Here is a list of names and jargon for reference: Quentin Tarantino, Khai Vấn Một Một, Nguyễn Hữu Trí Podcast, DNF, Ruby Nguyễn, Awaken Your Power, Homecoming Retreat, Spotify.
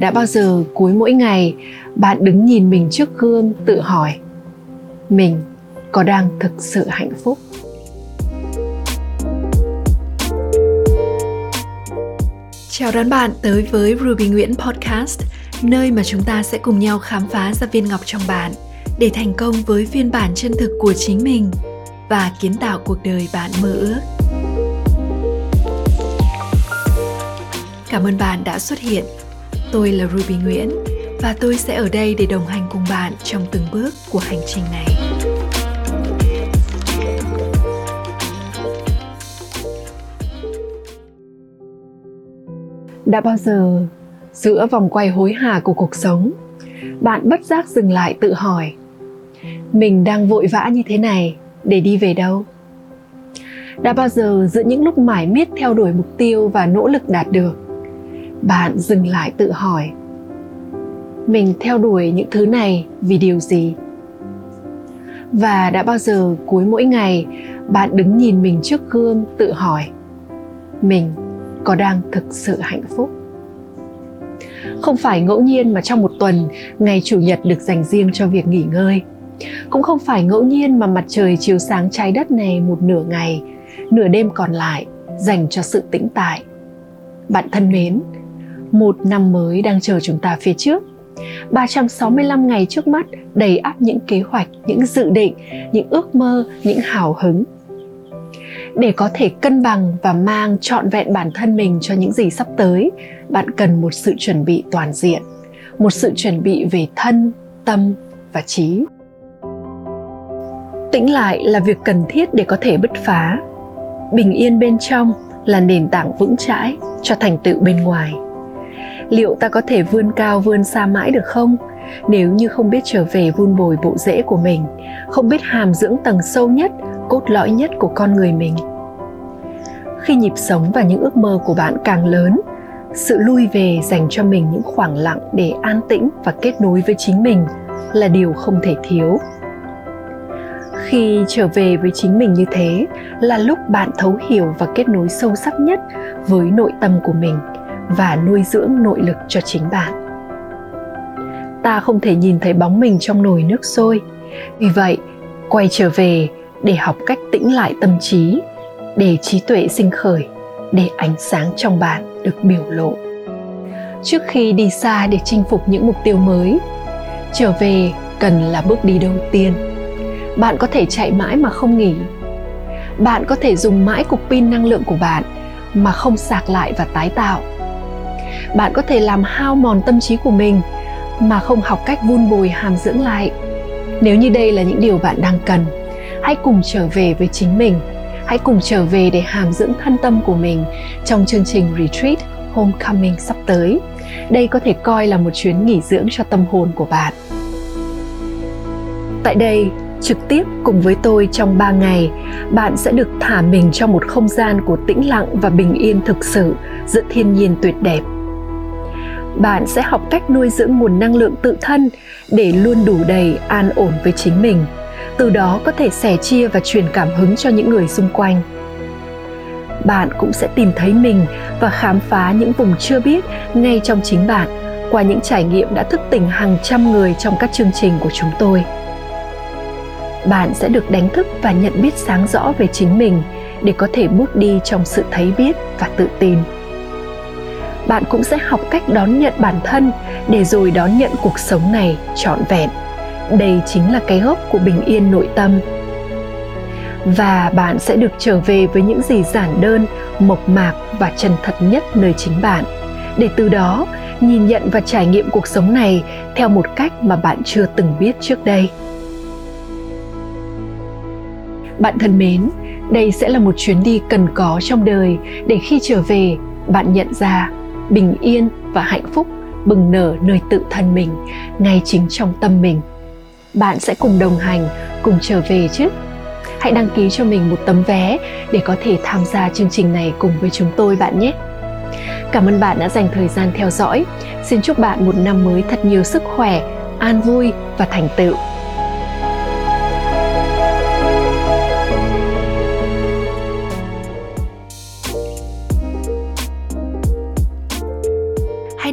Đã bao giờ cuối mỗi ngày bạn đứng nhìn mình trước gương tự hỏi mình có đang thực sự hạnh phúc? Chào đón bạn tới với Ruby Nguyễn Podcast, nơi mà chúng ta sẽ cùng nhau khám phá ra viên ngọc trong bạn để thành công với phiên bản chân thực của chính mình và kiến tạo cuộc đời bạn mơ ước. Cảm ơn bạn đã xuất hiện. Tôi là Ruby Nguyễn và tôi sẽ ở đây để đồng hành cùng bạn trong từng bước của hành trình này. Đã bao giờ giữa vòng quay hối hả của cuộc sống, bạn bất giác dừng lại tự hỏi mình đang vội vã như thế này để đi về đâu? Đã bao giờ giữa những lúc mải miết theo đuổi mục tiêu và nỗ lực đạt được, bạn dừng lại tự hỏi mình theo đuổi những thứ này vì điều gì? Và đã bao giờ cuối mỗi ngày bạn đứng nhìn mình trước gương tự hỏi mình có đang thực sự hạnh phúc? Không phải ngẫu nhiên mà trong một tuần, ngày Chủ nhật được dành riêng cho việc nghỉ ngơi. Cũng không phải ngẫu nhiên mà mặt trời chiếu sáng trái đất này một nửa ngày, nửa đêm còn lại dành cho sự tĩnh tại. Bạn thân mến, một năm mới đang chờ chúng ta phía trước. 365 ngày trước mắt đầy ắp những kế hoạch, những dự định, những ước mơ, những hào hứng. Để có thể cân bằng và mang trọn vẹn bản thân mình cho những gì sắp tới, bạn cần một sự chuẩn bị toàn diện, một sự chuẩn bị về thân, tâm và trí. Tĩnh lại là việc cần thiết để có thể bứt phá. Bình yên bên trong là nền tảng vững chãi cho thành tựu bên ngoài. Liệu ta có thể vươn cao vươn xa mãi được không, nếu như không biết trở về vun bồi bộ rễ của mình, không biết hàm dưỡng tầng sâu nhất, cốt lõi nhất của con người mình? Khi nhịp sống và những ước mơ của bạn càng lớn, sự lui về dành cho mình những khoảng lặng để an tĩnh và kết nối với chính mình là điều không thể thiếu. Khi trở về với chính mình như thế là lúc bạn thấu hiểu và kết nối sâu sắc nhất với nội tâm của mình và nuôi dưỡng nội lực cho chính bạn. Ta không thể nhìn thấy bóng mình trong nồi nước sôi. Vì vậy, quay trở về để học cách tĩnh lại tâm trí, để trí tuệ sinh khởi, để ánh sáng trong bạn được biểu lộ. Trước khi đi xa để chinh phục những mục tiêu mới, trở về cần là bước đi đầu tiên. Bạn có thể chạy mãi mà không nghỉ. Bạn có thể dùng mãi cục pin năng lượng của bạn mà không sạc lại và tái tạo. Bạn có thể làm hao mòn tâm trí của mình mà không học cách vun bồi hàm dưỡng lại. Nếu như đây là những điều bạn đang cần, hãy cùng trở về với chính mình. Hãy cùng trở về để hàm dưỡng thân tâm của mình trong chương trình Retreat Homecoming sắp tới. Đây có thể coi là một chuyến nghỉ dưỡng cho tâm hồn của bạn. Tại đây, trực tiếp cùng với tôi trong 3 ngày, bạn sẽ được thả mình trong một không gian của tĩnh lặng và bình yên thực sự giữa thiên nhiên tuyệt đẹp. Bạn sẽ học cách nuôi dưỡng nguồn năng lượng tự thân để luôn đủ đầy an ổn với chính mình. Từ đó có thể sẻ chia và truyền cảm hứng cho những người xung quanh. Bạn cũng sẽ tìm thấy mình và khám phá những vùng chưa biết ngay trong chính bạn qua những trải nghiệm đã thức tỉnh hàng trăm người trong các chương trình của chúng tôi. Bạn sẽ được đánh thức và nhận biết sáng rõ về chính mình để có thể bước đi trong sự thấy biết và tự tin. Bạn cũng sẽ học cách đón nhận bản thân để rồi đón nhận cuộc sống này trọn vẹn. Đây chính là cái gốc của bình yên nội tâm. Và bạn sẽ được trở về với những gì giản đơn, mộc mạc và chân thật nhất nơi chính bạn, để từ đó nhìn nhận và trải nghiệm cuộc sống này theo một cách mà bạn chưa từng biết trước đây. Bạn thân mến, đây sẽ là một chuyến đi cần có trong đời để khi trở về, bạn nhận ra bình yên và hạnh phúc bừng nở nơi tự thân mình, ngay chính trong tâm mình. Bạn sẽ cùng đồng hành, cùng trở về chứ? Hãy đăng ký cho mình một tấm vé để có thể tham gia chương trình này cùng với chúng tôi bạn nhé. Cảm ơn bạn đã dành thời gian theo dõi. Xin chúc bạn một năm mới thật nhiều sức khỏe, an vui và thành tựu. Hãy